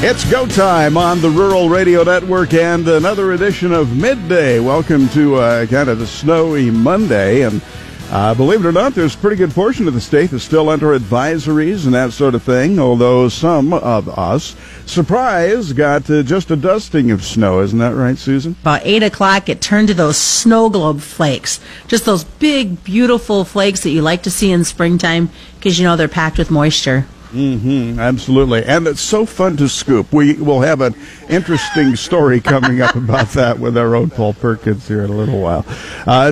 It's go time on the Rural Radio Network and another edition of Midday. Welcome to kind of the snowy Monday. And believe it or not, there's a pretty good portion of the state that's still under advisories and that sort of thing, although some of us, surprise, got just a dusting of snow. Isn't that right, Susan? About 8 o'clock, it turned to those snow globe flakes, just those big, beautiful flakes that you like to see in springtime because, you know, they're packed with moisture. Mm-hmm, absolutely. And it's so fun to scoop. We will have an interesting story coming up about that with our own Paul Perkins here in a little while.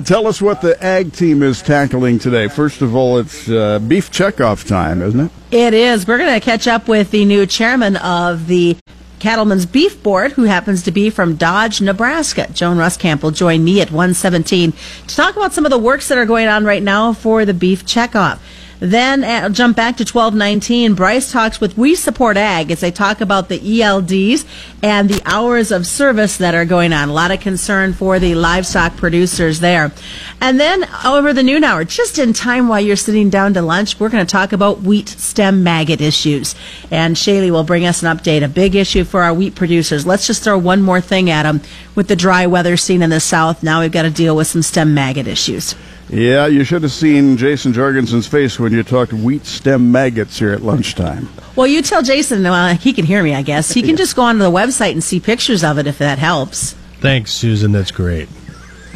Tell us what the ag team is tackling today. First of all, it's beef checkoff time, isn't it? It is. We're going to catch up with the new chairman of the Cattlemen's Beef Board, who happens to be from Dodge, Nebraska. Joan Ruskamp will join me at 1:17 to talk about some of the works that are going on right now for the beef checkoff. Then I'll jump back to 12:19. Bryce talks with We Support Ag as they talk about the ELDs and the hours of service that are going on. A lot of concern for the livestock producers there. And then over the noon hour, just in time while you're sitting down to lunch, we're going to talk about wheat stem maggot issues. And Shaylee will bring us an update, a big issue for our wheat producers. Let's just throw one more thing at them. With the dry weather seen in the south, now we've got to deal with some stem maggot issues. Yeah, you should have seen Jason Jorgensen's face when you talked wheat stem maggots here at lunchtime. Well, you tell Jason, he can hear me, I guess. He can just go onto the website and see pictures of it if that helps. Thanks, Susan. That's great.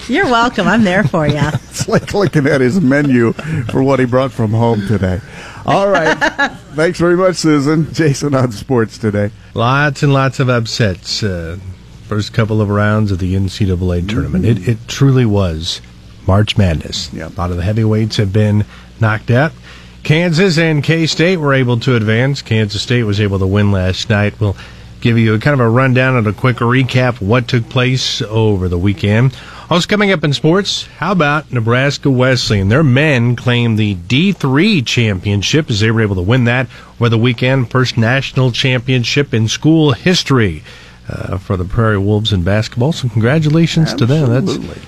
You're welcome. I'm there for you. It's like looking at his menu for what he brought from home today. All right. Thanks very much, Susan. Jason on sports today. Lots and lots of upsets. First couple of rounds of the NCAA tournament. Mm-hmm. It truly was March Madness. Yep. A lot of the heavyweights have been knocked out. Kansas and K-State were able to advance. Kansas State was able to win last night. We'll give you a kind of a rundown and a quick recap of what took place over the weekend. Also coming up in sports, how about Nebraska Wesleyan? Their men claimed the D3 championship as they were able to win that over the weekend. First national championship in school history. For the Prairie Wolves in basketball, so congratulations to them.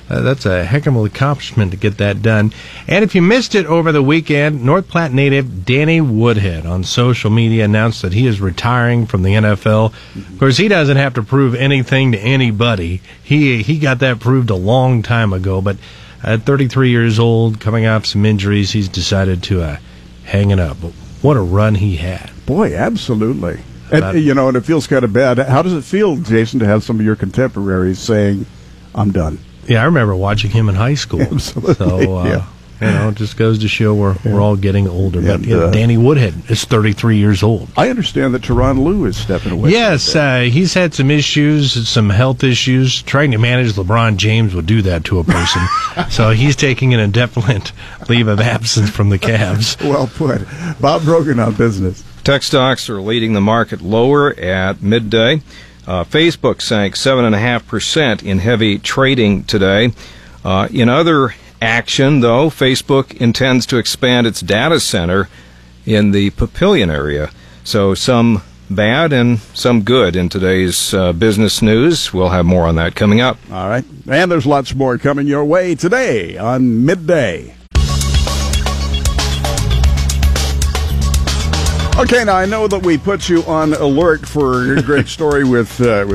That's a heck of an accomplishment to get that done. And if you missed it over the weekend, North Platte native Danny Woodhead on social media announced that he is retiring from the NFL. Of course, he doesn't have to prove anything to anybody. He got that proved a long time ago, but at 33 years old, coming off some injuries, he's decided to hang it up. But what a run he had. Boy, absolutely. And it feels kind of bad. How does it feel, Jason, to have some of your contemporaries saying, I'm done? Yeah, I remember watching him in high school. Absolutely. So, it just goes to show we're all getting older. And, but Danny Woodhead is 33 years old. I understand that Tyronn Lue is stepping away. Yes, he's had some issues, some health issues. Trying to manage LeBron James would do that to a person. So he's taking an indefinite leave of absence from the Cavs. Well put. Bob Brogan on business. Tech stocks are leading the market lower at midday. Facebook sank 7.5% in heavy trading today. In other action, though, Facebook intends to expand its data center in the Papillion area. So some bad and some good in today's business news. We'll have more on that coming up. All right. And there's lots more coming your way today on Midday. Okay, now I know that we put you on alert for a great story with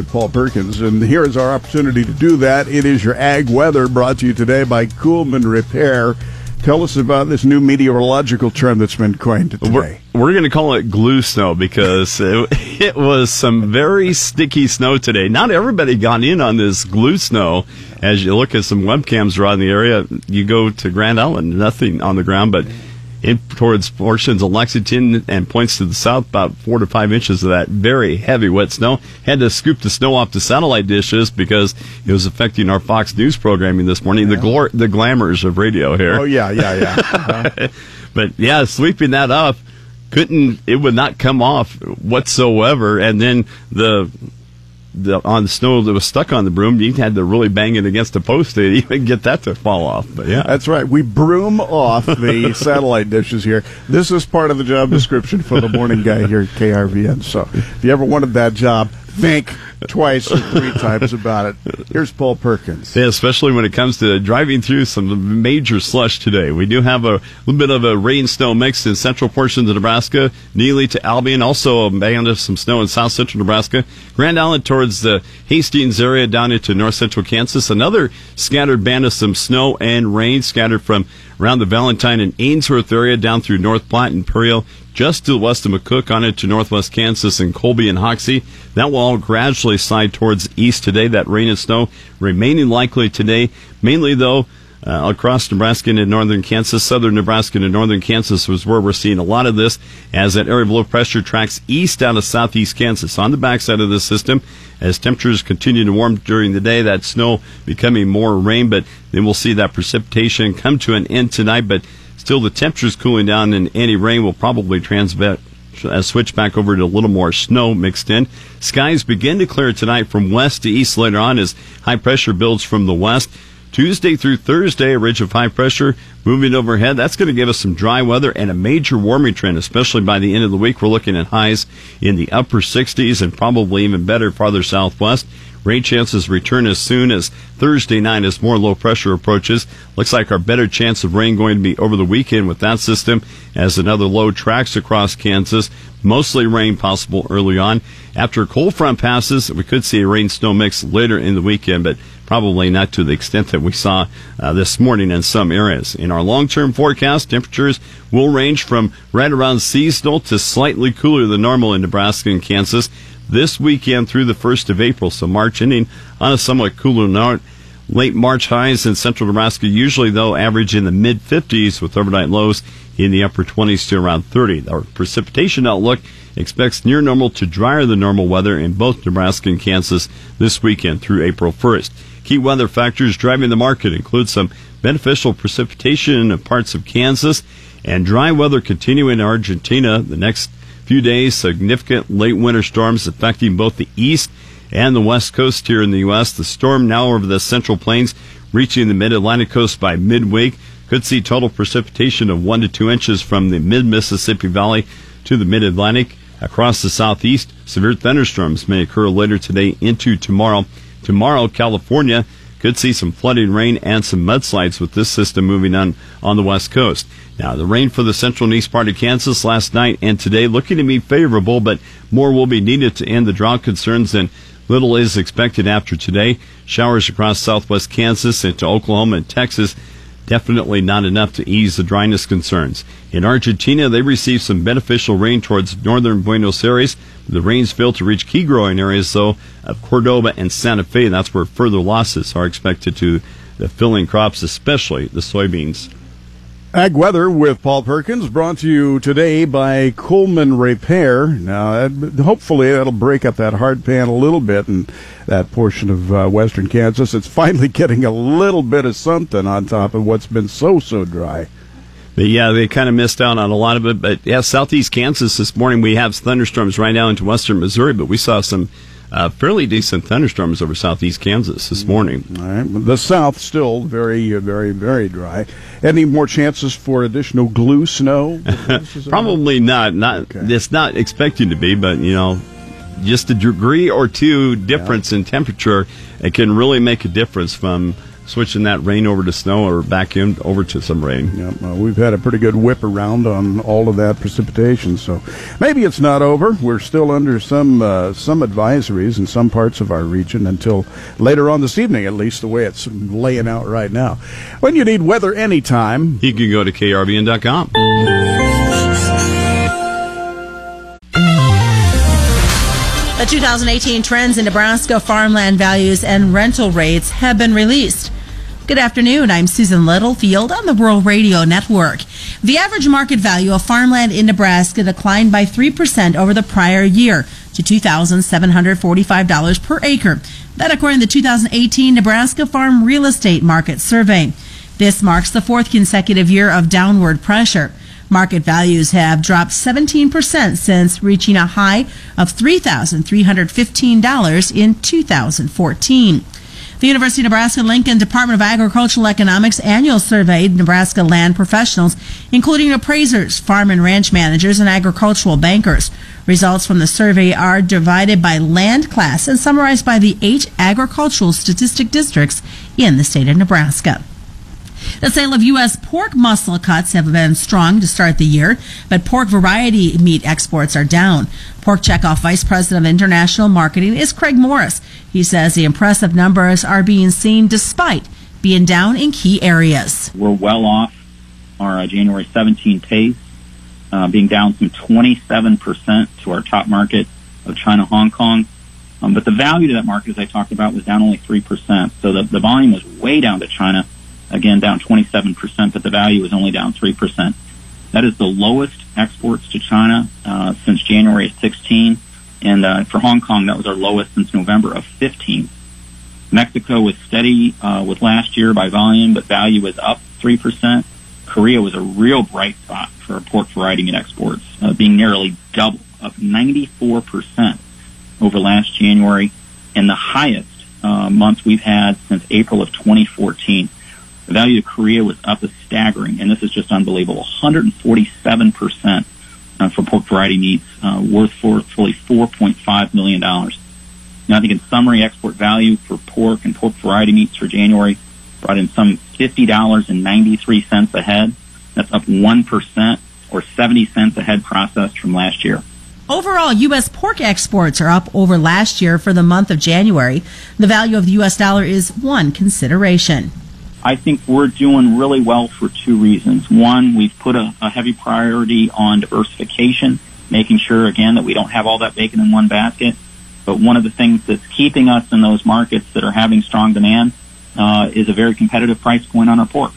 Paul Perkins, and here is our opportunity to do that. It is your ag weather brought to you today by Kuhlman Repair. Tell us about this new meteorological term that's been coined today. We're going to call it glue snow because it was some very sticky snow today. Not everybody got in on this glue snow. As you look at some webcams around the area, you go to Grand Island, nothing on the ground, but in towards portions of Lexington and points to the south, about 4 to 5 inches of that very heavy wet snow. Had to scoop the snow off the satellite dishes because it was affecting our Fox News programming this morning. Yeah. The glamours of radio here. Oh, yeah. Uh-huh. But, yeah, sweeping that up, it would not come off whatsoever. And then on the snow that was stuck on the broom, you had to really bang it against the post to even get that to fall off. But yeah, that's right. We broom off the satellite dishes here. This is part of the job description for the morning guy here at KRVN. So if you ever wanted that job, think twice or three times about it. Here's Paul Perkins. Yeah, especially when it comes to driving through some major slush today. We do have a little bit of a rain-snow mix in central portions of Nebraska, Neely to Albion, also a band of some snow in south central Nebraska, Grand Island towards the Hastings area down into north central Kansas. Another scattered band of some snow and rain scattered from around the Valentine and Ainsworth area down through North Platte and Prairie, just to the west of McCook on into northwest Kansas and Colby and Hoxie. That will all gradually slide towards east today. That rain and snow remaining likely today, mainly though across Nebraska and northern Kansas. Southern Nebraska and northern Kansas was where we're seeing a lot of this, as that area of low pressure tracks east out of southeast Kansas. On the backside of this system, as temperatures continue to warm during the day, that snow becoming more rain, but then we'll see that precipitation come to an end tonight, but still, the temperature's cooling down, and any rain will probably switch back over to a little more snow mixed in. Skies begin to clear tonight from west to east later on as high pressure builds from the west. Tuesday through Thursday, a ridge of high pressure moving overhead. That's going to give us some dry weather and a major warming trend, especially by the end of the week. We're looking at highs in the upper 60s and probably even better farther southwest. Rain chances return as soon as Thursday night as more low pressure approaches. Looks like our better chance of rain going to be over the weekend with that system as another low tracks across Kansas. Mostly rain possible early on. After a cold front passes, we could see a rain-snow mix later in the weekend, but probably not to the extent that we saw this morning in some areas. In our long-term forecast, temperatures will range from right around seasonal to slightly cooler than normal in Nebraska and Kansas this weekend through the 1st of April, so March ending on a somewhat cooler note. Late March highs in central Nebraska usually, though, average in the mid-50s with overnight lows in the upper 20s to around 30. Our precipitation outlook expects near normal to drier than normal weather in both Nebraska and Kansas this weekend through April 1st. Key weather factors driving the market include some beneficial precipitation in parts of Kansas and dry weather continuing in Argentina the next few days. Significant late winter storms affecting both the east and the west coast here in the U.S. The storm now over the central plains, reaching the mid-Atlantic coast by midweek. Could see total precipitation of 1 to 2 inches from the mid-Mississippi Valley to the mid-Atlantic. Across the southeast, severe thunderstorms may occur later today into tomorrow. Tomorrow, California could see some flooding rain and some mudslides with this system moving on the west coast. Now, the rain for the central and east part of Kansas last night and today looking to be favorable, but more will be needed to end the drought concerns, and little is expected after today. Showers across southwest Kansas into Oklahoma and Texas, definitely not enough to ease the dryness concerns. In Argentina, they received some beneficial rain towards northern Buenos Aires. The rains failed to reach key growing areas, though, of Cordoba and Santa Fe, and that's where further losses are expected to the filling crops, especially the soybeans. Ag Weather with Paul Perkins, brought to you today by Kuhlman Repair. Now, hopefully that'll break up that hard pan a little bit in that portion of western Kansas. It's finally getting a little bit of something on top of what's been so dry. But yeah, they kind of missed out on a lot of it. But yeah, southeast Kansas this morning, we have thunderstorms right now into western Missouri, but we saw some fairly decent thunderstorms over southeast Kansas this morning. All right. The south still very, very, very dry. Any more chances for additional glue snow? Probably not. Okay. It's not expected to be, but, you know, just a degree or two difference in temperature, it can really make a difference from switching that rain over to snow or back in over to some rain. Yeah, well, we've had a pretty good whip around on all of that precipitation, so maybe it's not over. We're still under some advisories in some parts of our region until later on this evening, at least the way it's laying out right now. When you need weather anytime, you can go to KRVN.com. 2018 trends in Nebraska farmland values and rental rates have been released. Good afternoon. I'm Susan Littlefield on the Rural Radio Network. The average market value of farmland in Nebraska declined by 3% over the prior year to $2,745 per acre. That according to the 2018 Nebraska Farm Real Estate Market Survey. This marks the fourth consecutive year of downward pressure. Market values have dropped 17% since reaching a high of $3,315 in 2014. The University of Nebraska-Lincoln Department of Agricultural Economics annual surveyed Nebraska land professionals, including appraisers, farm and ranch managers, and agricultural bankers. Results from the survey are divided by land class and summarized by the 8 agricultural statistic districts in the state of Nebraska. The sale of U.S. pork muscle cuts have been strong to start the year, but pork variety meat exports are down. Pork Checkoff Vice President of International Marketing is Craig Morris. He says the impressive numbers are being seen despite being down in key areas. We're well off our January 17 pace, being down some 27% to our top market of China, Hong Kong. But the value to that market, as I talked about, was down only 3%. So the volume was way down to China. Again, down 27%, but the value is only down 3%. That is the lowest exports to China since January of 2016. And for Hong Kong, that was our lowest since November of 2015. Mexico was steady with last year by volume, but value was up 3%. Korea was a real bright spot for pork variety meat exports, being nearly double, up 94% over last January, and the highest month we've had since April of 2014. The value of Korea was up a staggering, and this is just unbelievable, 147% for pork variety meats, worth fully $4.5 million. Now, I think in summary, export value for pork and pork variety meats for January brought in some $50.93 a head. That's up 1% or 70 cents a head processed from last year. Overall, U.S. pork exports are up over last year for the month of January. The value of the U.S. dollar is one consideration. I think we're doing really well for two reasons. One, we've put a heavy priority on diversification, making sure, again, that we don't have all that bacon in one basket. But one of the things that's keeping us in those markets that are having strong demand is a very competitive price point on our pork.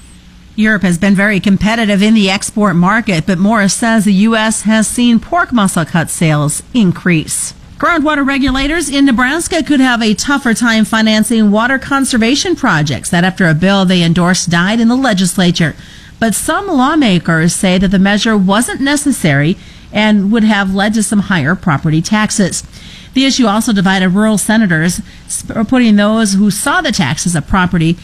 Europe has been very competitive in the export market, but Morris says the U.S. has seen pork muscle cut sales increase. Groundwater regulators in Nebraska could have a tougher time financing water conservation projects that after a bill they endorsed died in the legislature. But some lawmakers say that the measure wasn't necessary and would have led to some higher property taxes. The issue also divided rural senators, putting those who saw the tax as a property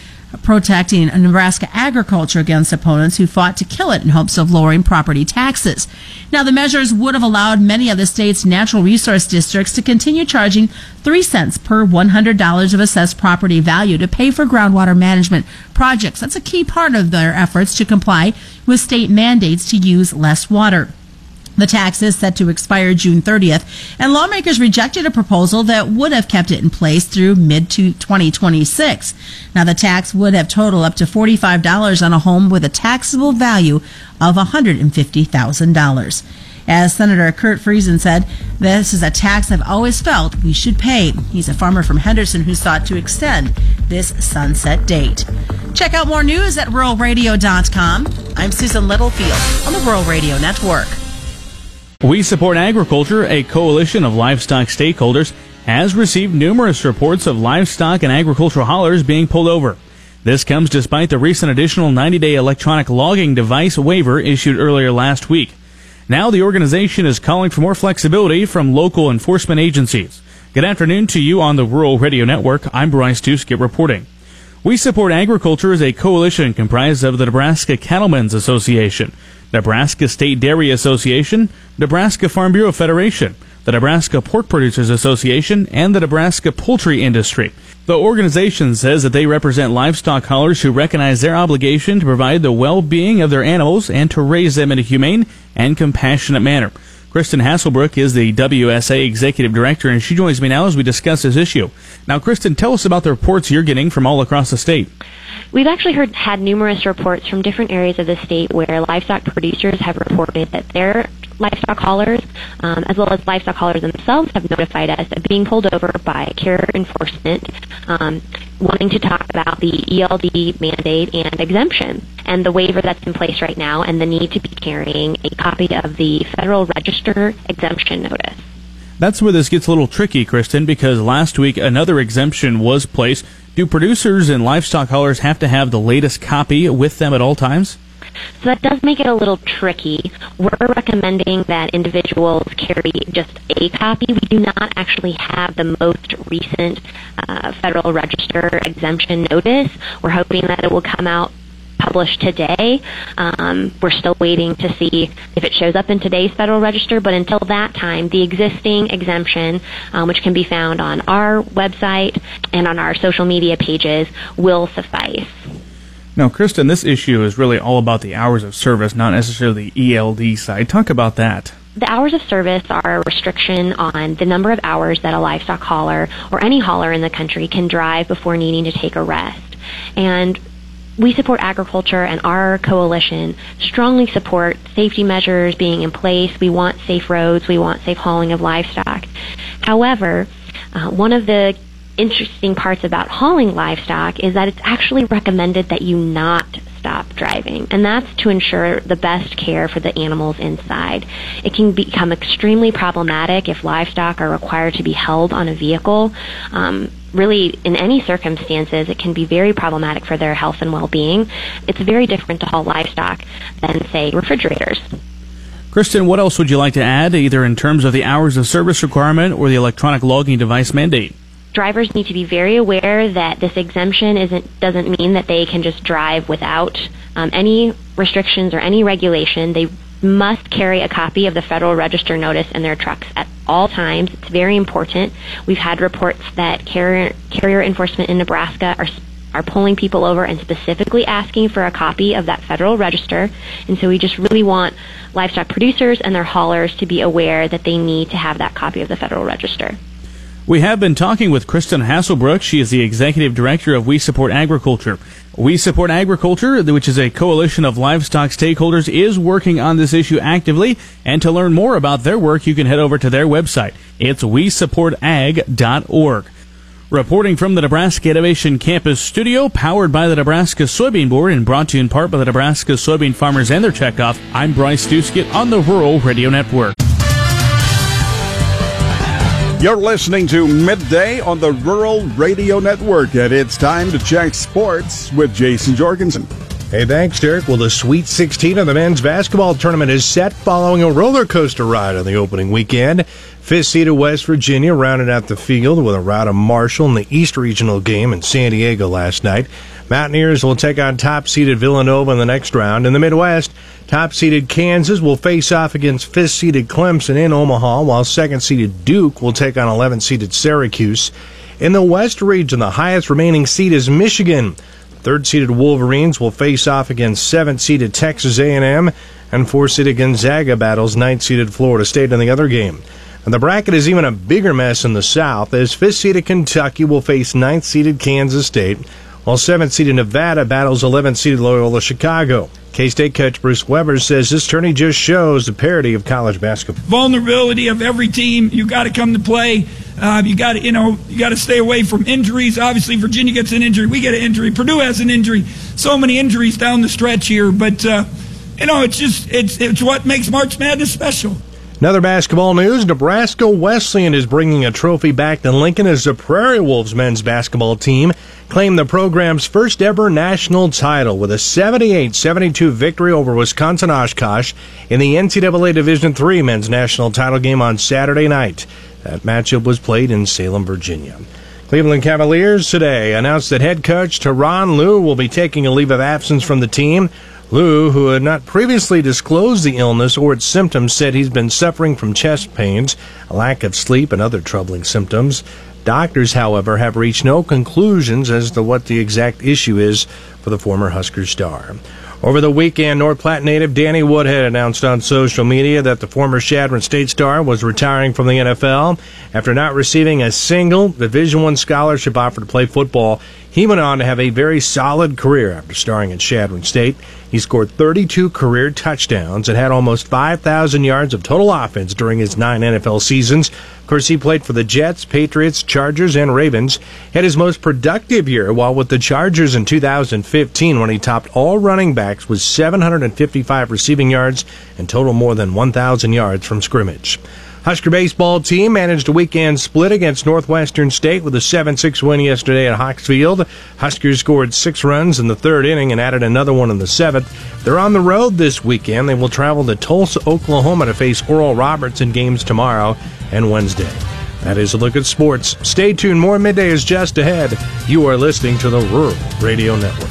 protecting Nebraska agriculture against opponents who fought to kill it in hopes of lowering property taxes. Now, the measures would have allowed many of the state's natural resource districts to continue charging 3 cents per $100 of assessed property value to pay for groundwater management projects. That's a key part of their efforts to comply with state mandates to use less water. The tax is set to expire June 30th, and lawmakers rejected a proposal that would have kept it in place through mid-2026. Now, the tax would have totaled up to $45 on a home with a taxable value of $150,000. As Senator Kurt Friesen said, this is a tax I've always felt we should pay. He's a farmer from Henderson who sought to extend this sunset date. Check out more news at RuralRadio.com. I'm Susan Littlefield on the Rural Radio Network. We Support Agriculture, a coalition of livestock stakeholders, has received numerous reports of livestock and agricultural haulers being pulled over. This comes despite the recent additional 90-day electronic logging device waiver issued earlier last week. Now the organization is calling for more flexibility from local enforcement agencies. Good afternoon to you on the Rural Radio Network. I'm Bryce Duskett reporting. We Support Agriculture is a coalition comprised of the Nebraska Cattlemen's Association, Nebraska State Dairy Association, Nebraska Farm Bureau Federation, the Nebraska Pork Producers Association, and the Nebraska Poultry Industry. The organization says that they represent livestock haulers who recognize their obligation to provide the well-being of their animals and to raise them in a humane and compassionate manner. Kristen Hasselbrook is the WSA Executive Director, and she joins me now as we discuss this issue. Now, Kristen, tell us about the reports you're getting from all across the state. We've actually had numerous reports from different areas of the state where livestock producers have reported that their livestock haulers, as well as livestock haulers themselves, have notified us of being pulled over by carrier enforcement, wanting to talk about the ELD mandate and exemption and the waiver that's in place right now and the need to be carrying a copy of the Federal Register exemption notice. That's where this gets a little tricky, Kristen, because last week another exemption was placed. Do producers and livestock haulers have to have the latest copy with them at all times? So that does make it a little tricky. We're recommending that individuals carry just a copy. We do not actually have the most recent Federal Register exemption notice. We're hoping that it will come out published today. We're still waiting to see if it shows up in today's Federal Register, but until that time, the existing exemption, which can be found on our website and on our social media pages, will suffice. Now, Kristen, this issue is really all about the hours of service, not necessarily the ELD side. Talk about that. The hours of service are a restriction on the number of hours that a livestock hauler or any hauler in the country can drive before needing to take a rest. And We Support Agriculture and our coalition strongly support safety measures being in place. We want safe roads. We want safe hauling of livestock. However, one of the interesting parts about hauling livestock is that it's actually recommended that you not stop driving, and that's to ensure the best care for the animals inside. It can become extremely problematic if livestock are required to be held on a vehicle. Really, in any circumstances, it can be very problematic for their health and well-being. It's very different to haul livestock than, say, refrigerators. Kristen, what else would you like to add, either in terms of the hours of service requirement or the electronic logging device mandate? Drivers need to be very aware that this exemption doesn't mean that they can just drive without any restrictions or any regulation. They must carry a copy of the Federal Register notice in their trucks at all times. It's very important. We've had reports that carrier enforcement in Nebraska are pulling people over and specifically asking for a copy of that Federal Register. And so we just really want livestock producers and their haulers to be aware that they need to have that copy of the Federal Register. We have been talking with Kristen Hasselbrook. She is the Executive Director of We Support Agriculture. We Support Agriculture, which is a coalition of livestock stakeholders, is working on this issue actively. And to learn more about their work, you can head over to their website. It's WeSupportAg.org. Reporting from the Nebraska Innovation Campus studio, powered by the Nebraska Soybean Board and brought to you in part by the Nebraska soybean farmers and their checkoff, I'm Bryce Duskett on the Rural Radio Network. You're listening to Midday on the Rural Radio Network, and it's time to check sports with Jason Jorgensen. Hey, thanks, Derek. Well, the Sweet 16 of the men's basketball tournament is set following a roller coaster ride on the opening weekend. Fifth seed of West Virginia rounded out the field with a rout of Marshall in the East Regional game in San Diego last night. Mountaineers will take on top-seeded Villanova in the next round. In the Midwest, top-seeded Kansas will face off against fifth-seeded Clemson in Omaha, while second-seeded Duke will take on 11th-seeded Syracuse. In the West region, the highest remaining seed is Michigan. Third-seeded Wolverines will face off against 7th-seeded Texas A&M, and 4th-seeded Gonzaga battles 9th-seeded Florida State in the other game. And the bracket is even a bigger mess in the South, as 5th-seeded Kentucky will face 9th-seeded Kansas State, while 7th-seeded Nevada battles 11th-seeded Loyola Chicago. K-State coach Bruce Weber says this tourney just shows the parity of college basketball. Vulnerability of every team. You got to come to play. You got to stay away from injuries. Obviously, Virginia gets an injury. We get an injury. Purdue has an injury. So many injuries down the stretch here. But it's what makes March Madness special. Another basketball news: Nebraska Wesleyan is bringing a trophy back to Lincoln as the Prairie Wolves men's basketball team claimed the program's first ever national title with a 78-72 victory over Wisconsin Oshkosh in the NCAA Division III men's national title game on Saturday night. That matchup was played in Salem, Virginia. Cleveland Cavaliers today announced that head coach Tyronn Lue will be taking a leave of absence from the team. Lue, who had not previously disclosed the illness or its symptoms, said he's been suffering from chest pains, a lack of sleep, and other troubling symptoms. Doctors, however, have reached no conclusions as to what the exact issue is for the former Husker star. Over the weekend, North Platte native Danny Woodhead announced on social media that the former Shadron State star was retiring from the NFL after not receiving a single Division I scholarship offer to play football. He went on to have a very solid career after starring at Shadron State. He scored 32 career touchdowns and had almost 5,000 yards of total offense during his 9 NFL seasons. Of course, he played for the Jets, Patriots, Chargers, and Ravens. Had his most productive year while with the Chargers in 2015 when he topped all running backs with 755 receiving yards and total more than 1,000 yards from scrimmage. Husker baseball team managed a weekend split against Northwestern State with a 7-6 win yesterday at Hawksfield. Huskers scored 6 runs in the third inning and added another one in the seventh. They're on the road this weekend. They will travel to Tulsa, Oklahoma to face Oral Roberts in games tomorrow and Wednesday. That is a look at sports. Stay tuned. More Midday is just ahead. You are listening to the Rural Radio Network.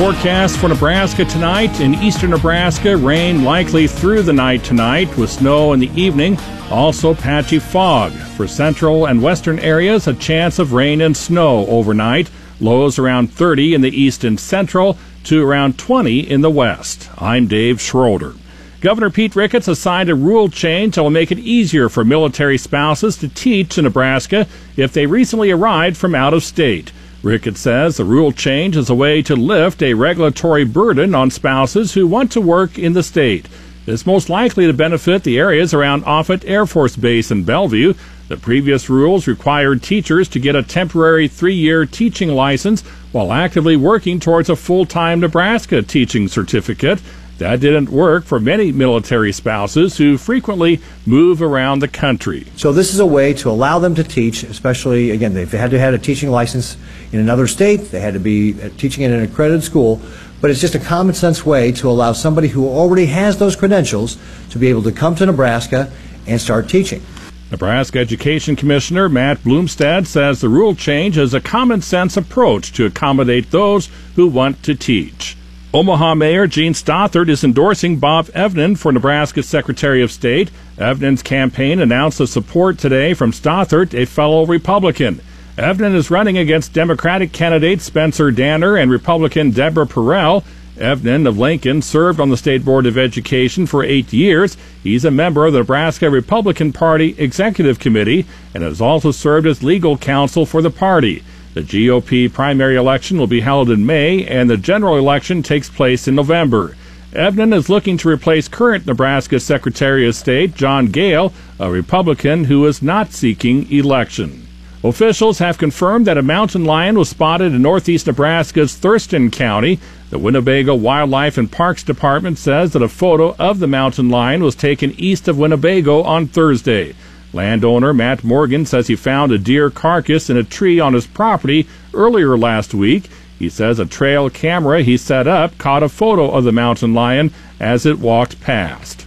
Forecast for Nebraska tonight. In eastern Nebraska, rain likely through the night tonight with snow in the evening, also patchy fog. For central and western areas, a chance of rain and snow overnight. Lows around 30 in the east and central to around 20 in the west. I'm Dave Schroeder. Governor Pete Ricketts has signed a rule change that will make it easier for military spouses to teach in Nebraska if they recently arrived from out of state. Ricketts says the rule change is a way to lift a regulatory burden on spouses who want to work in the state. It's most likely to benefit the areas around Offutt Air Force Base in Bellevue. The previous rules required teachers to get a temporary 3-year teaching license while actively working towards a full-time Nebraska teaching certificate. That didn't work for many military spouses who frequently move around the country. So this is a way to allow them to teach, especially, again, they've had to have a teaching license in another state, they had to be teaching in an accredited school, but it's just a common sense way to allow somebody who already has those credentials to be able to come to Nebraska and start teaching. Nebraska Education Commissioner Matt Bloomstad says the rule change is a common sense approach to accommodate those who want to teach. Omaha Mayor Gene Stothard is endorsing Bob Evnen for Nebraska Secretary of State. Evnen's campaign announced a support today from Stothard, a fellow Republican. Evnen is running against Democratic candidate Spencer Danner and Republican Deborah Perrell. Evnen of Lincoln served on the State Board of Education for 8 years. He's a member of the Nebraska Republican Party Executive Committee and has also served as legal counsel for the party. The GOP primary election will be held in May, and the general election takes place in November. Evnen is looking to replace current Nebraska Secretary of State John Gale, a Republican who is not seeking election. Officials have confirmed that a mountain lion was spotted in northeast Nebraska's Thurston County. The Winnebago Wildlife and Parks Department says that a photo of the mountain lion was taken east of Winnebago on Thursday. Landowner Matt Morgan says he found a deer carcass in a tree on his property earlier last week. He says a trail camera he set up caught a photo of the mountain lion as it walked past.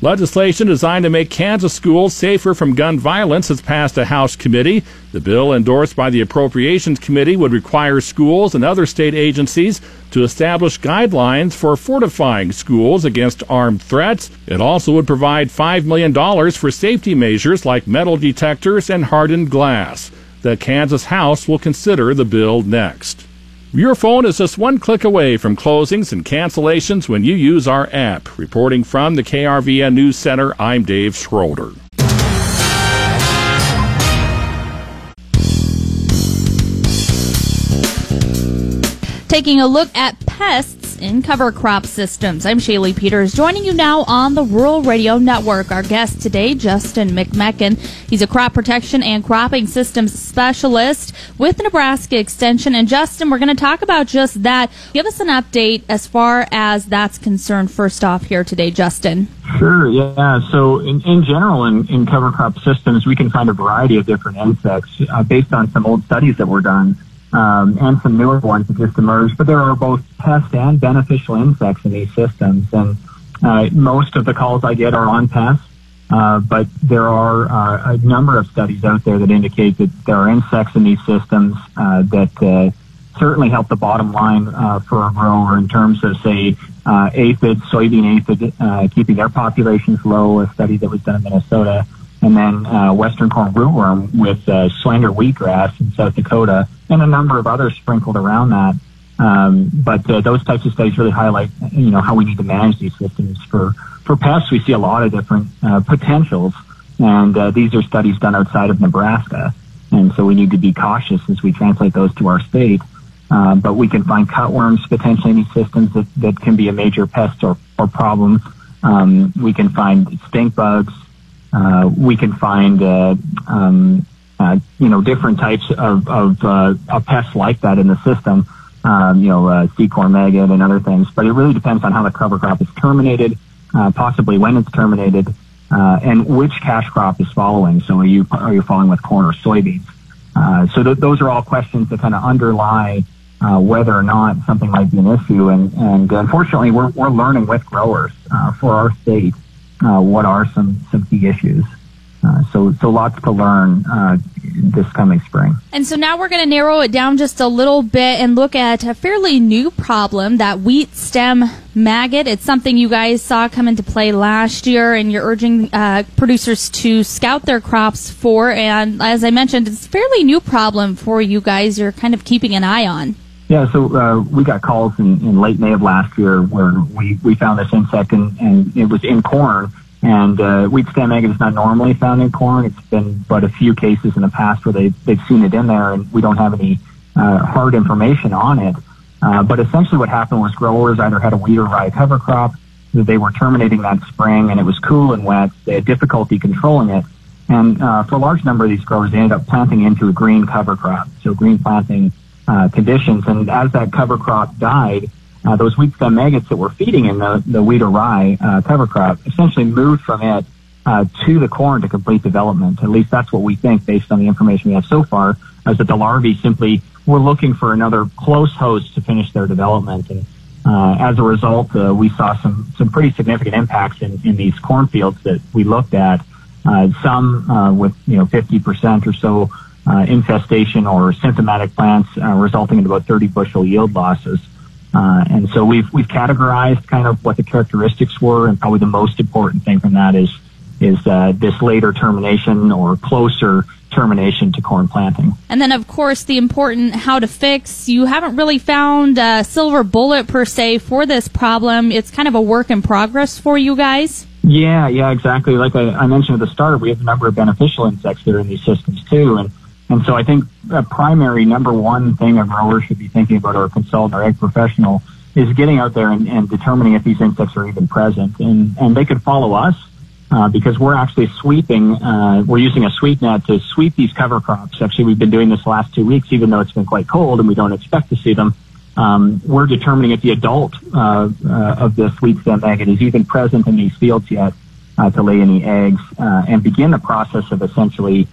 Legislation designed to make Kansas schools safer from gun violence has passed a House committee. The bill, endorsed by the Appropriations Committee, would require schools and other state agencies to establish guidelines for fortifying schools against armed threats. It also would provide $5 million for safety measures like metal detectors and hardened glass. The Kansas House will consider the bill next. Your phone is just one click away from closings and cancellations when you use our app. Reporting from the KRVN News Center, I'm Dave Schroeder. Taking a look at pests in cover crop systems. I'm Shaylee Peters, joining you now on the Rural Radio Network. Our guest today, Justin McMeckin. He's a crop protection and cropping systems specialist with Nebraska Extension. And Justin, we're going to talk about just that. Give us an update as far as that's concerned first off here today, Justin. Sure, yeah. So in general, in cover crop systems, we can find a variety of different insects based on some old studies that were done. And some newer ones that just emerged, but there are both pest and beneficial insects in these systems. And most of the calls I get are on pests, but there are a number of studies out there that indicate that there are insects in these systems that certainly help the bottom line for a grower in terms of, say, aphids, soybean aphid, keeping their populations low, a study that was done in Minnesota. And then western corn rootworm with slender wheatgrass in South Dakota, and a number of others sprinkled around that. But those types of studies really highlight, you know, how we need to manage these systems. For pests, we see a lot of different potentials, and these are studies done outside of Nebraska. And so we need to be cautious as we translate those to our state. But we can find cutworms potentially in these systems that can be a major pest or problem. We can find stink bugs. We can find, different types of a pest like that in the system. seed corn maggot and other things. But it really depends on how the cover crop is terminated, possibly when it's terminated, and which cash crop is following. So are you following with corn or soybeans? So those are all questions that kind of underlie whether or not something might be an issue. And unfortunately, we're learning with growers for our state what are some key issues. So lots to learn this coming spring. And so now we're going to narrow it down just a little bit and look at a fairly new problem, that wheat stem maggot. It's something you guys saw come into play last year, and you're urging producers to scout their crops for. And as I mentioned, it's a fairly new problem for you guys. You're kind of keeping an eye on. Yeah, so we got calls in late May of last year where we found this insect, and it was in corn. And wheat stem maggot is not normally found in corn. It's been but a few cases in the past where they've seen it in there, and we don't have any hard information on it. But essentially what happened was growers either had a wheat or rye cover crop that they were terminating that spring, and it was cool and wet. They had difficulty controlling it. And for a large number of these growers, they ended up planting into a green cover crop, so green planting conditions. And as that cover crop died, those wheat stem maggots that were feeding in the wheat or rye cover crop essentially moved from it to the corn to complete development. At least that's what we think based on the information we have so far, is that the larvae simply were looking for another close host to finish their development. And as a result, we saw some pretty significant impacts in these cornfields that we looked at, some with 50% or so infestation or symptomatic plants resulting in about 30 bushel yield losses. And so we've categorized kind of what the characteristics were, and probably the most important thing from that is this later termination or closer termination to corn planting. And then, of course, the important how to fix. You haven't really found a silver bullet per se for this problem. It's kind of a work in progress for you guys. Yeah, exactly. Like I mentioned at the start, we have a number of beneficial insects that are in these systems too, And so I think a primary number one thing a grower should be thinking about, or a consultant or egg professional, is getting out there and determining if these insects are even present. And they could follow us because we're actually we're using a sweep net to sweep these cover crops. Actually, we've been doing this the last 2 weeks, even though it's been quite cold and we don't expect to see them. We're determining if the adult of this wheat stem maggot is even present in these fields yet to lay any eggs and begin the process of essentially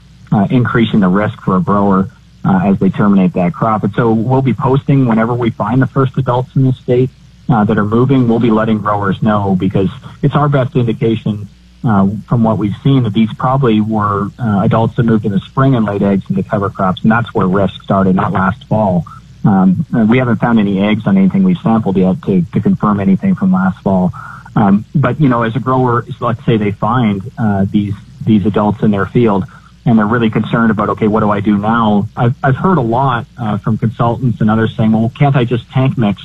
increasing the risk for a grower as they terminate that crop. And so we'll be posting whenever we find the first adults in the state that are moving. We'll be letting growers know, because it's our best indication from what we've seen that these probably were adults that moved in the spring and laid eggs into cover crops, and that's where risk started, not last fall. We haven't found any eggs on anything we've sampled yet to confirm anything from last fall. But, as a grower, let's say they find these adults in their field, and they're really concerned about, okay, what do I do now? I've heard a lot from consultants and others saying, well, can't I just tank mix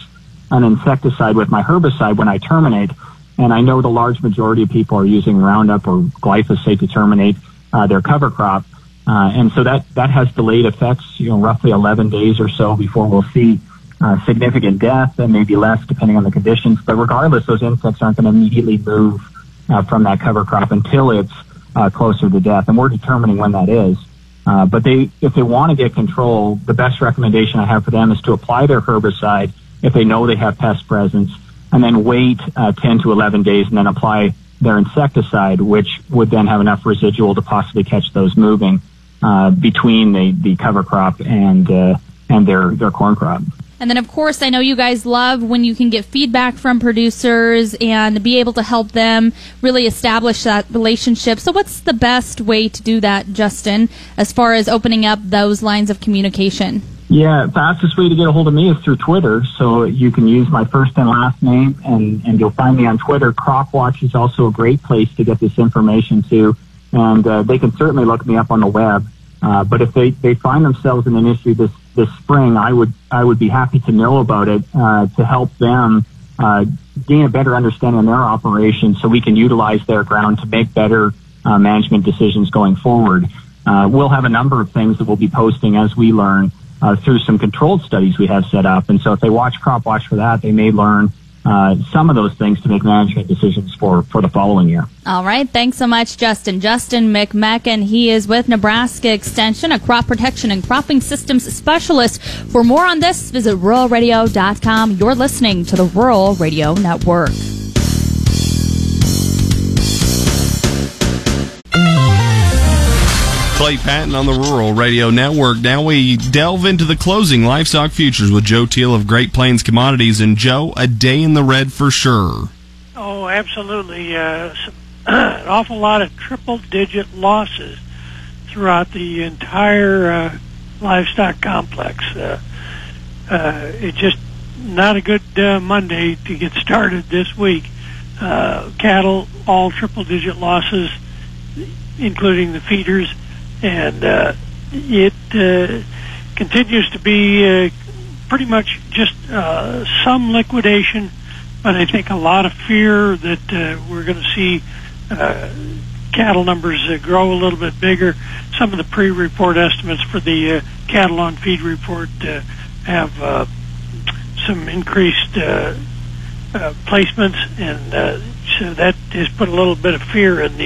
an insecticide with my herbicide when I terminate? And I know the large majority of people are using Roundup or glyphosate to terminate their cover crop. And so that has delayed effects, roughly 11 days or so before we'll see significant death, and maybe less depending on the conditions. But regardless, those insects aren't going to immediately move from that cover crop until it's closer to death, and we're determining when that is. But if they want to get control, the best recommendation I have for them is to apply their herbicide if they know they have pest presence, and then wait 10 to 11 days and then apply their insecticide, which would then have enough residual to possibly catch those moving between the cover crop and their corn crop. And then, of course, I know you guys love when you can get feedback from producers and be able to help them really establish that relationship. So what's the best way to do that, Justin, as far as opening up those lines of communication? Yeah, fastest way to get a hold of me is through Twitter. So you can use my first and last name, and you'll find me on Twitter. CropWatch is also a great place to get this information to, and they can certainly look me up on the web. But if they find themselves in an issue this spring, I would be happy to know about it to help them gain a better understanding of their operations, so we can utilize their ground to make better management decisions going forward. We'll have a number of things that we'll be posting as we learn through some controlled studies we have set up. And so if they watch CropWatch for that, they may learn some of those things to make management decisions for the following year. All right. Thanks so much, Justin. Justin McMeckin, he is with Nebraska Extension, a crop protection and cropping systems specialist. For more on this, visit RuralRadio.com. You're listening to the Rural Radio Network. Clay Patton on the Rural Radio Network. Now we delve into the closing livestock futures with Joe Teal of Great Plains Commodities. And Joe, a day in the red for sure. Oh, absolutely. An awful lot of triple-digit losses throughout the entire livestock complex. It's just not a good Monday to get started this week. Cattle, all triple-digit losses, including the feeders. And it continues to be pretty much just some liquidation, but I think a lot of fear that we're going to see cattle numbers grow a little bit bigger. Some of the pre-report estimates for the cattle on feed report have some increased placements, and so that has put a little bit of fear in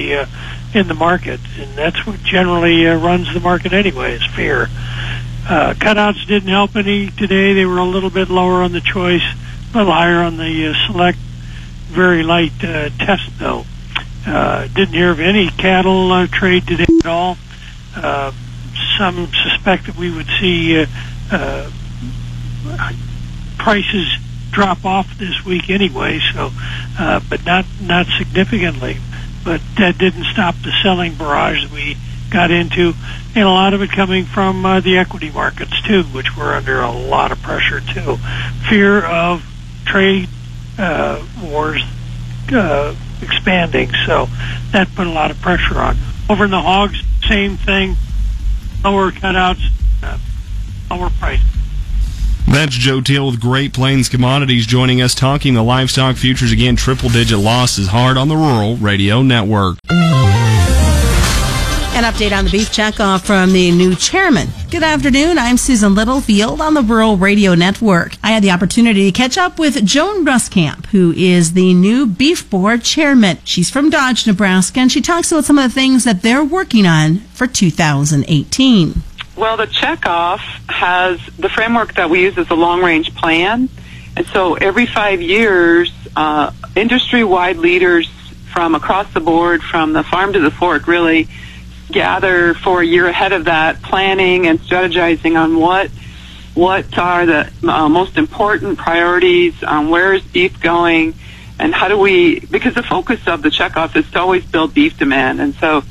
the market, and that's what generally runs the market anyway, is fear. Cutouts didn't help any today. They were a little bit lower on the choice, a little higher on the select, very light test though. Didn't hear of any cattle trade today at all. Some suspect that we would see prices drop off this week anyway, so but not significantly. But that didn't stop the selling barrage that we got into, and a lot of it coming from the equity markets, too, which were under a lot of pressure, too. Fear of trade wars expanding, so that put a lot of pressure on. Over in the hogs, same thing, lower cutouts, lower prices. That's Joe Teal with Great Plains Commodities joining us, talking the livestock futures again. Triple-digit losses hard on the Rural Radio Network. An update on the beef checkoff from the new chairman. Good afternoon. I'm Susan Littlefield on the Rural Radio Network. I had the opportunity to catch up with Joan Ruskamp, who is the new Beef Board chairman. She's from Dodge, Nebraska, and she talks about some of the things that they're working on for 2018. Well, the checkoff has the framework that we use as a long-range plan. And so every 5 years, industry-wide leaders from across the board, from the farm to the fork, really gather for a year ahead of that, planning and strategizing on what are the most important priorities, where is beef going, and how do we, because the focus of the checkoff is to always build beef demand. And so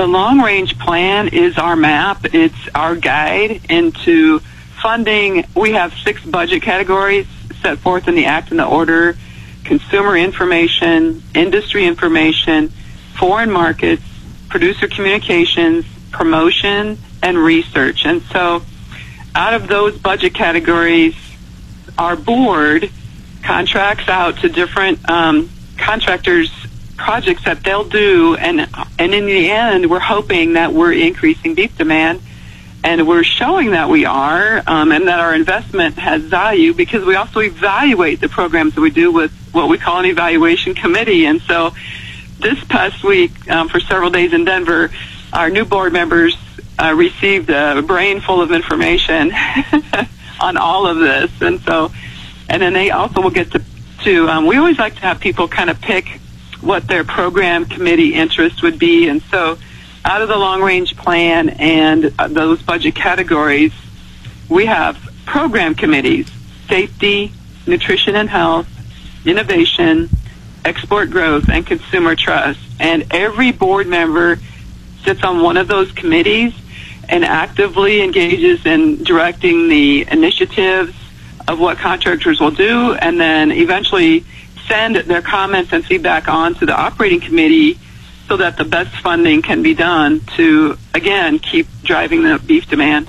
the long-range plan is our map. It's our guide into funding. We have 6 budget categories set forth in the Act and the Order: consumer information, industry information, foreign markets, producer communications, promotion, and research. And so out of those budget categories, our board contracts out to different contractors projects that they'll do, and in the end we're hoping that we're increasing beef demand, and we're showing that we are, and that our investment has value, because we also evaluate the programs that we do with what we call an evaluation committee. And so this past week, for several days in Denver, our new board members received a brain full of information on all of this. And so, and then they also will get to we always like to have people kind of pick what their program committee interest would be. And so out of the long-range plan and those budget categories, we have program committees: safety, nutrition and health, innovation, export growth, and consumer trust. And every board member sits on one of those committees and actively engages in directing the initiatives of what contractors will do, and then eventually send their comments and feedback on to the operating committee so that the best funding can be done to, again, keep driving the beef demand.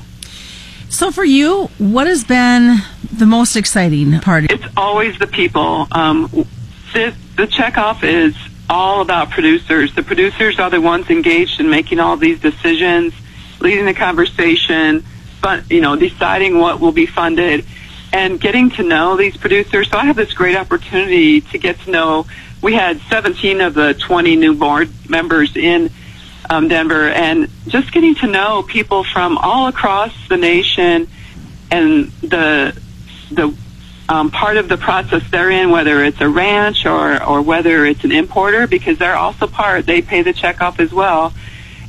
So for you, what has been the most exciting part? It's always the people. The checkoff is all about producers. The producers are the ones engaged in making all these decisions, leading the conversation, but, deciding what will be funded. and getting to know these producers. So I have this great opportunity to get to know. We had 17 of the 20 new board members in Denver, and just getting to know people from all across the nation and the part of the process they're in, whether it's a ranch or whether it's an importer, because they're also part, they pay the check off as well.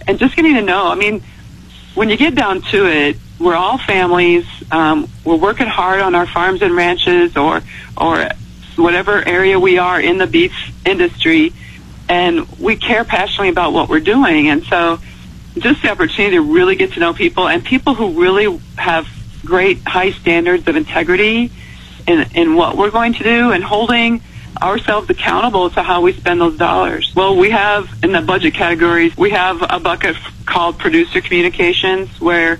And just getting to know, I mean, when you get down to it, we're all families. We're working hard on our farms and ranches or whatever area we are in the beef industry, and we care passionately about what we're doing. And so just the opportunity to really get to know people, and people who really have great high standards of integrity in what we're going to do, and holding ourselves accountable to how we spend those dollars. Well, we have, in the budget categories, we have a bucket called producer communications, where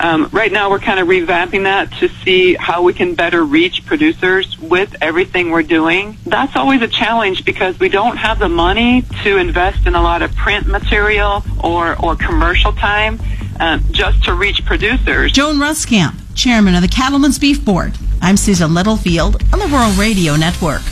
right now we're kind of revamping that to see how we can better reach producers with everything we're doing. That's always a challenge because we don't have the money to invest in a lot of print material or commercial time just to reach producers. Joan Ruskamp, Chairman of the Cattlemen's Beef Board. I'm Susan Littlefield on the Rural Radio Network.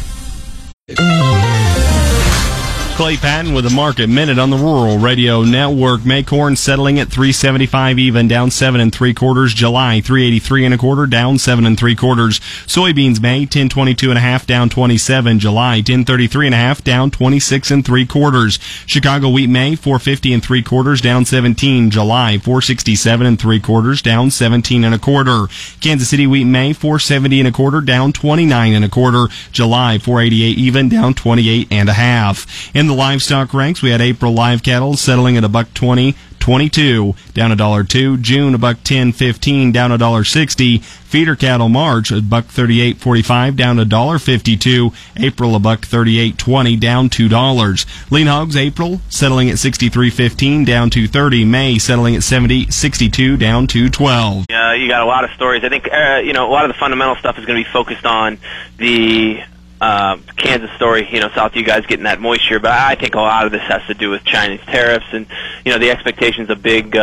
Clay Patton with a market minute on the Rural Radio Network. May corn settling at 375 even, down 7 3/4. July 383 1/4, down 7 3/4. Soybeans May 1022 1/2, down 27. July 1033 1/2, down 26 3/4. Chicago wheat May 450 3/4, down 17. July 467 3/4, down 17 1/4. Kansas City wheat May 470 1/4, down 29 1/4. July 488 even, down 28 1/2. In the livestock ranks, we had April live cattle settling at $1.20.22, down $1.02. June $1.10.15, down $1.60. Feeder cattle March $1.38.45, down $1.52. April $1.38.20, down $2. Lean hogs April settling at $63.15, down $2.30. May settling at $70.62, down $2.12. Yeah, you got a lot of stories. I think a lot of the fundamental stuff is going to be focused on the Kansas story, south of you guys getting that moisture, but I think a lot of this has to do with Chinese tariffs and, the expectations of big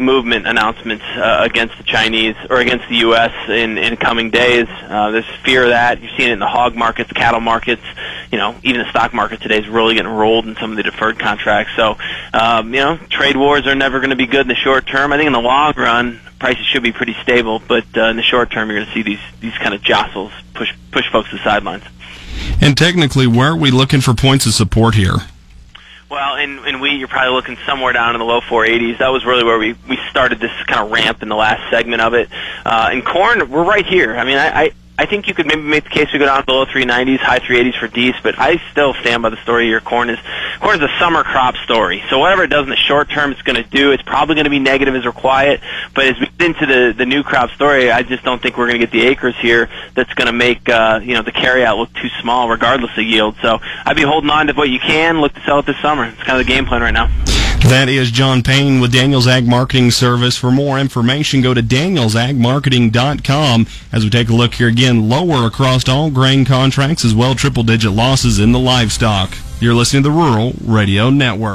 movement announcements against the Chinese or against the U.S. in coming days. There's fear of that. You've seen it in the hog markets, cattle markets, even the stock market today is really getting rolled in some of the deferred contracts. So, trade wars are never going to be good in the short term. I think in the long run, prices should be pretty stable, but in the short term, you're going to see these kind of jostles push folks to the sidelines. And technically, where are we looking for points of support here? Well, in wheat, you're probably looking somewhere down in the low 480s. That was really where we started this kind of ramp in the last segment of it. In corn, we're right here. I mean, I think you could maybe make the case we go down below 390s, high 380s for Dees, but I still stand by the story here. Corn is a summer crop story. So whatever it does in the short term, it's going to do. It's probably going to be negative as we're quiet. But as we get into the new crop story, I just don't think we're going to get the acres here that's going to make the carryout look too small, regardless of yield. So I'd be holding on to what you can. Look to sell it this summer. It's kind of the game plan right now. That is John Payne with Daniels Ag Marketing Service. For more information, go to danielsagmarketing.com. As we take a look here again, lower across all grain contracts as well, triple-digit losses in the livestock. You're listening to the Rural Radio Network.